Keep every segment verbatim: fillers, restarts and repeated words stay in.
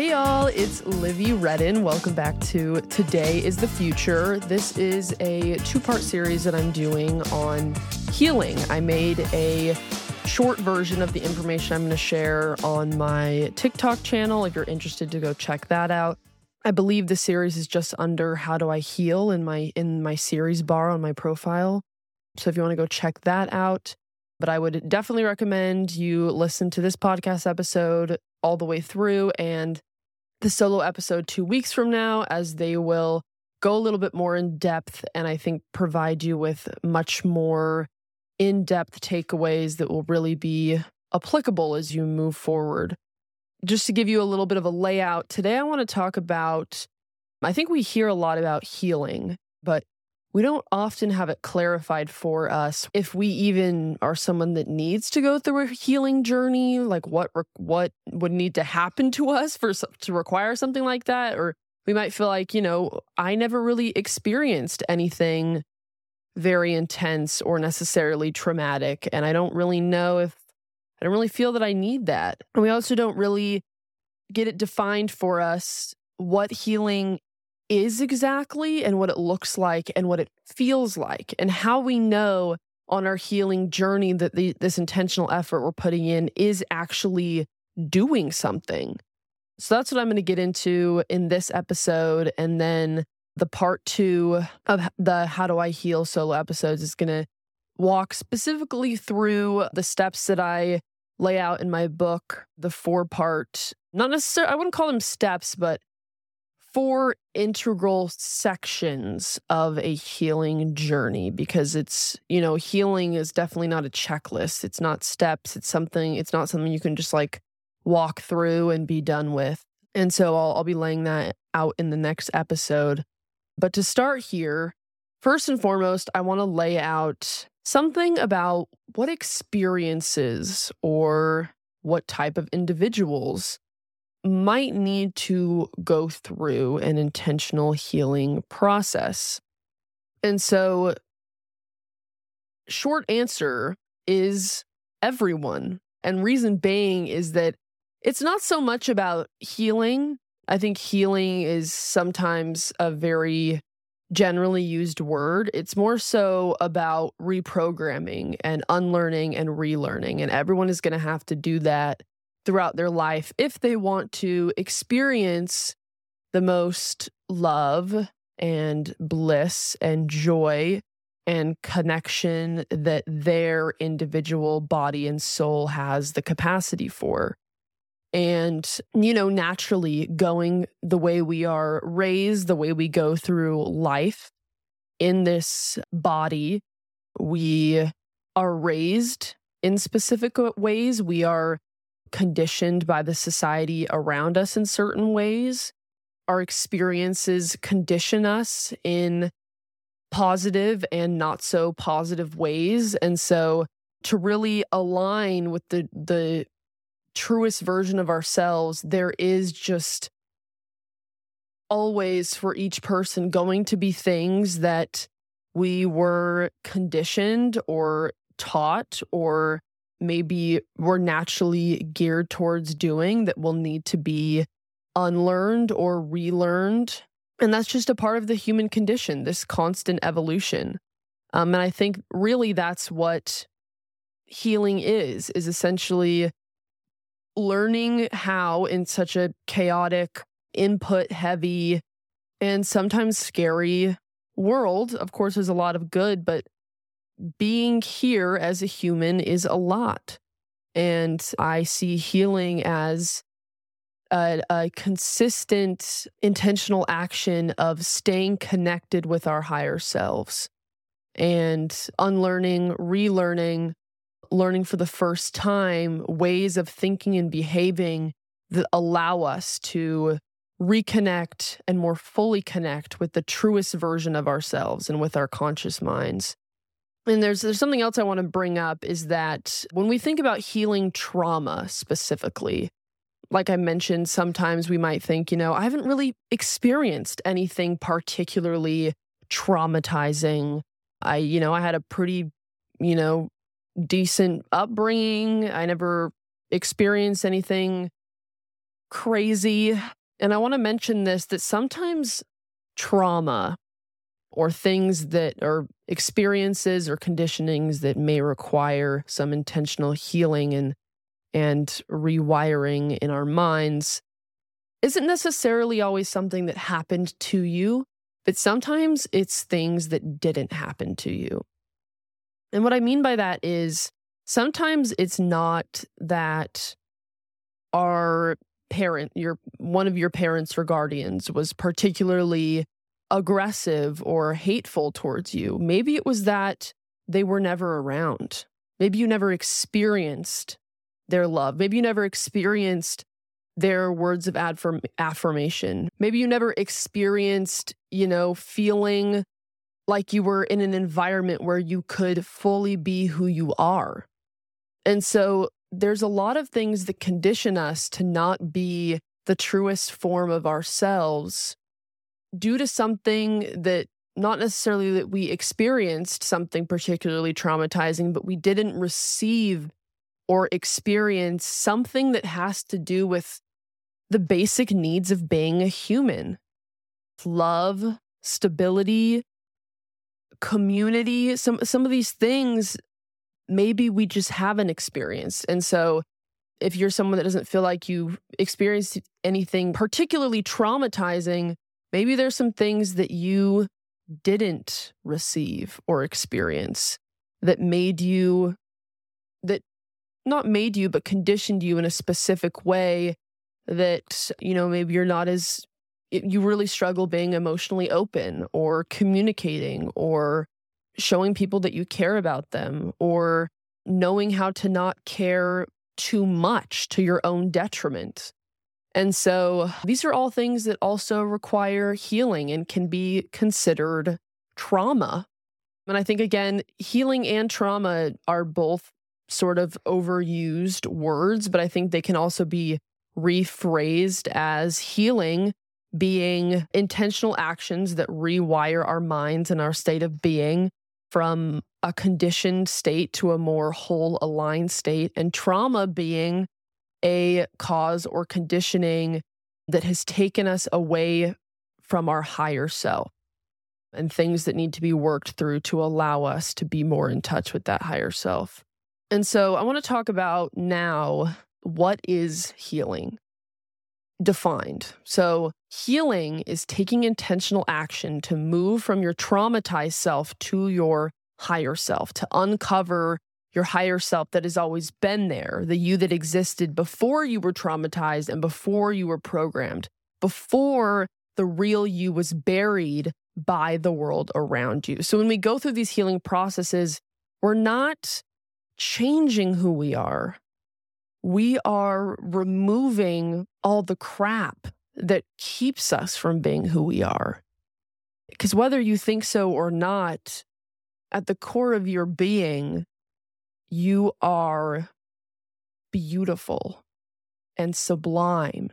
Hey y'all, it's Livi Redden. Welcome back to Today is the Future. This is a two-part series that I'm doing on healing. I made a short version of the information I'm going to share on my TikTok channel if you're interested to go check that out. I believe the series is just under How Do I Heal in my in my series bar on my profile. So if you want to go check that out. But I would definitely recommend you listen to this podcast episode all the way through and the solo episode two weeks from now, as they will go a little bit more in depth and I think provide you with much more in-depth takeaways that will really be applicable as you move forward. Just to give you a little bit of a layout, today I want to talk about, I think we hear a lot about healing, but we don't often have it clarified for us if we even are someone that needs to go through a healing journey, like what what would need to happen to us for to require something like that. Or we might feel like, you know, I never really experienced anything very intense or necessarily traumatic, and I don't really know if, I don't really feel that I need that. And we also don't really get it defined for us what healing is exactly and what it looks like and what it feels like and how we know on our healing journey that the, this intentional effort we're putting in is actually doing something. So that's what I'm going to get into in this episode. And then the part two of the How Do I Heal solo episodes is going to walk specifically through the steps that I lay out in my book, the four-part, not necessarily, I wouldn't call them steps, but four integral sections of a healing journey, because it's, you know, healing is definitely not a checklist. It's not steps. It's something, it's not something you can just like walk through and be done with. And so I'll, I'll be laying that out in the next episode. But to start here, first and foremost, I want to lay out something about what experiences or what type of individuals might need to go through an intentional healing process. And so, short answer is everyone. And reason being is that it's not so much about healing. I think healing is sometimes a very generally used word. It's more so about reprogramming and unlearning and relearning. And everyone is going to have to do that throughout their life if they want to experience the most love and bliss and joy and connection that their individual body and soul has the capacity for. And, you know, naturally going the way we are raised, the way we go through life in this body, we are raised in specific ways. We are conditioned by the society around us in certain ways. Our experiences condition us in positive and not so positive ways. And so to really align with the the truest version of ourselves, there is just always for each person going to be things that we were conditioned or taught or maybe we're naturally geared towards doing that will need to be unlearned or relearned. And that's just a part of the human condition, this constant evolution. Um, and I think really that's what healing is, is essentially learning how in such a chaotic, input-heavy, and sometimes scary world. Of course, there's a lot of good, but being here as a human is a lot. And I see healing as a, a consistent, intentional action of staying connected with our higher selves and unlearning, relearning, learning for the first time ways of thinking and behaving that allow us to reconnect and more fully connect with the truest version of ourselves and with our conscious minds. And there's there's something else I want to bring up is that when we think about healing trauma specifically, like I mentioned, sometimes we might think, you know, I haven't really experienced anything particularly traumatizing. I, you know, I had a pretty, you know, decent upbringing. I never experienced anything crazy. And I want to mention this, that sometimes trauma or things that are experiences or conditionings that may require some intentional healing and and rewiring in our minds isn't necessarily always something that happened to you, but sometimes it's things that didn't happen to you. And what I mean by that is sometimes it's not that our parent, your one of your parents or guardians was particularly aggressive or hateful towards you. Maybe it was that they were never around. Maybe you never experienced their love. Maybe you never experienced their words of affirm- affirmation. Maybe you never experienced, you know, feeling like you were in an environment where you could fully be who you are. And so there's a lot of things that condition us to not be the truest form of ourselves due to something that, not necessarily that we experienced something particularly traumatizing, but we didn't receive or experience something that has to do with the basic needs of being a human. Love, stability, community, some some of these things maybe we just haven't experienced. And so if you're someone that doesn't feel like you experienced anything particularly traumatizing, maybe there's some things that you didn't receive or experience that made you, that not made you, but conditioned you in a specific way that, you know, maybe you're not as, you really struggle being emotionally open or communicating or showing people that you care about them or knowing how to not care too much to your own detriment. And so these are all things that also require healing and can be considered trauma. And I think, again, healing and trauma are both sort of overused words, but I think they can also be rephrased as healing being intentional actions that rewire our minds and our state of being from a conditioned state to a more whole, aligned state, and trauma being a cause or conditioning that has taken us away from our higher self and things that need to be worked through to allow us to be more in touch with that higher self. And so I want to talk about now, what is healing defined? So healing is taking intentional action to move from your traumatized self to your higher self, to uncover your higher self that has always been there, the you that existed before you were traumatized and before you were programmed, before the real you was buried by the world around you. So when we go through these healing processes, we're not changing who we are. We are removing all the crap that keeps us from being who we are. Because whether you think so or not, at the core of your being, you are beautiful and sublime.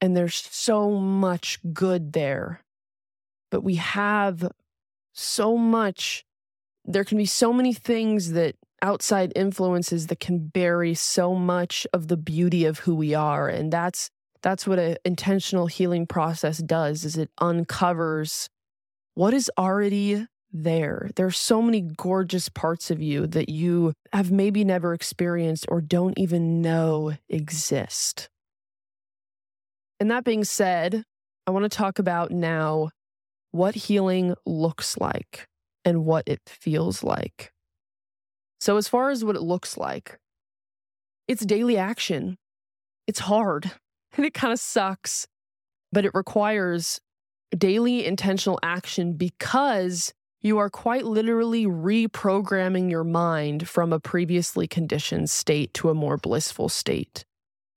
And there's so much good there. But we have so much, there can be so many things that outside influences that can bury so much of the beauty of who we are. And that's that's what an intentional healing process does, is it uncovers what is already there. There are so many gorgeous parts of you that you have maybe never experienced or don't even know exist. And that being said, I want to talk about now what healing looks like and what it feels like. So as far as what it looks like, it's daily action. It's hard and it kind of sucks, but it requires daily intentional action because you are quite literally reprogramming your mind from a previously conditioned state to a more blissful state.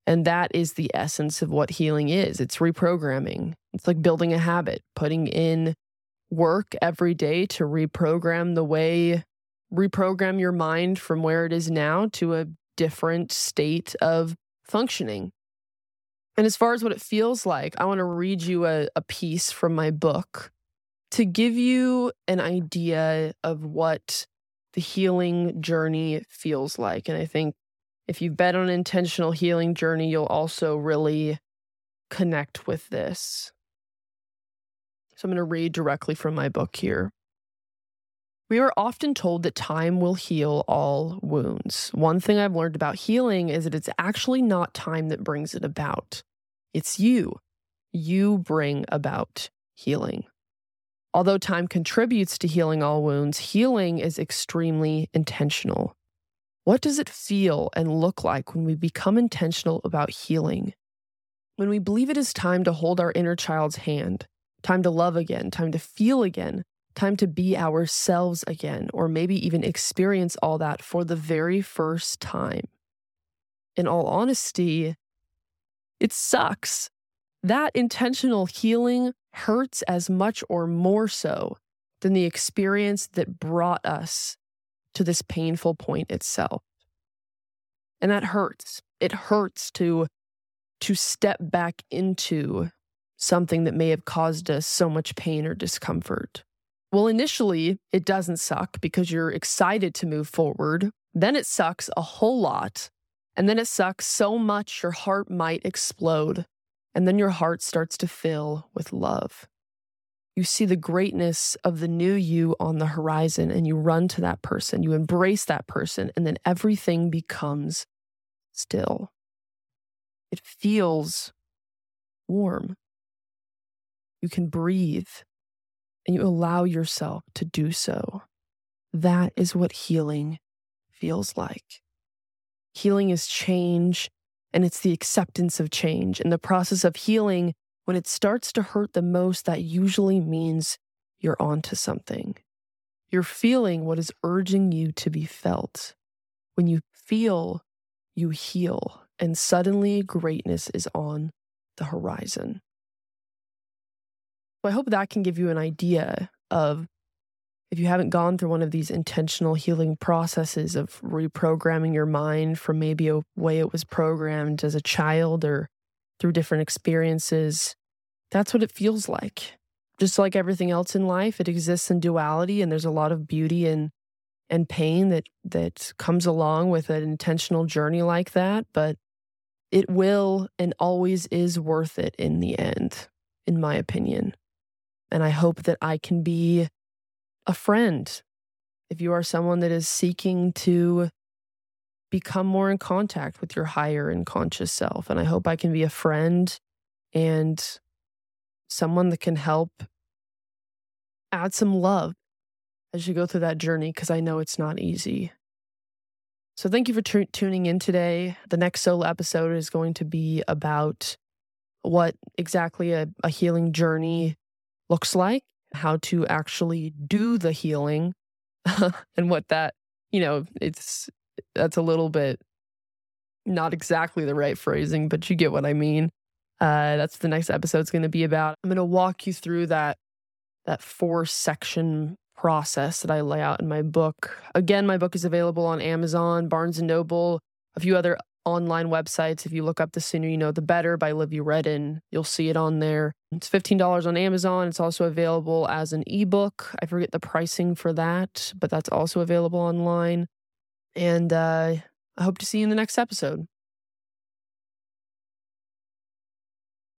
And that is the essence of what healing is. It's reprogramming. It's like building a habit, putting in work every day to reprogram the way reprogram your mind from where it is now to a different state of functioning. And as far as what it feels like, I want to read you a, a piece from my book to give you an idea of what the healing journey feels like. And I think if you've been on an intentional healing journey, you'll also really connect with this. So I'm going to read directly from my book here. We are often told that time will heal all wounds. One thing I've learned about healing is that it's actually not time that brings it about. It's you. You bring about healing. Although time contributes to healing all wounds, healing is extremely intentional. What does it feel and look like when we become intentional about healing? When we believe it is time to hold our inner child's hand, time to love again, time to feel again, time to be ourselves again, or maybe even experience all that for the very first time. In all honesty, it sucks. That intentional healing hurts as much or more so than the experience that brought us to this painful point itself. And that hurts. It hurts to, to step back into something that may have caused us so much pain or discomfort. Well, initially, it doesn't suck because you're excited to move forward. Then it sucks a whole lot. And then it sucks so much your heart might explode. And then your heart starts to fill with love. You see the greatness of the new you on the horizon, and you run to that person. You embrace that person, and then everything becomes still. It feels warm. You can breathe. And you allow yourself to do so. That is what healing feels like. Healing is change, and it's the acceptance of change. In the process of healing, when it starts to hurt the most, that usually means you're onto something. You're feeling what is urging you to be felt. When you feel, you heal, and suddenly greatness is on the horizon. So I hope that can give you an idea of, if you haven't gone through one of these intentional healing processes of reprogramming your mind from maybe a way it was programmed as a child or through different experiences, that's what it feels like. Just like everything else in life, it exists in duality, and there's a lot of beauty and and pain that that comes along with an intentional journey like that, but it will and always is worth it in the end, in my opinion. And I hope that I can be a friend if you are someone that is seeking to become more in contact with your higher and conscious self. And I hope I can be a friend and someone that can help add some love as you go through that journey, because I know it's not easy. So thank you for t- tuning in today. The next solo episode is going to be about what exactly a, a healing journey looks like, how to actually do the healing, and what that, you know, it's, that's a little bit not exactly the right phrasing, but you get what I mean. Uh, that's what the next episode's going to be about. I'm going to walk you through that, that four section process that I lay out in my book. Again, my book is available on Amazon, Barnes and Noble, a few other online websites. If you look up The Sooner You Know the Better by Livi Redden, you'll see it on there. It's fifteen dollars on Amazon. It's also available as an ebook. I forget the pricing for that, but that's also available online. And uh, I hope to see you in the next episode.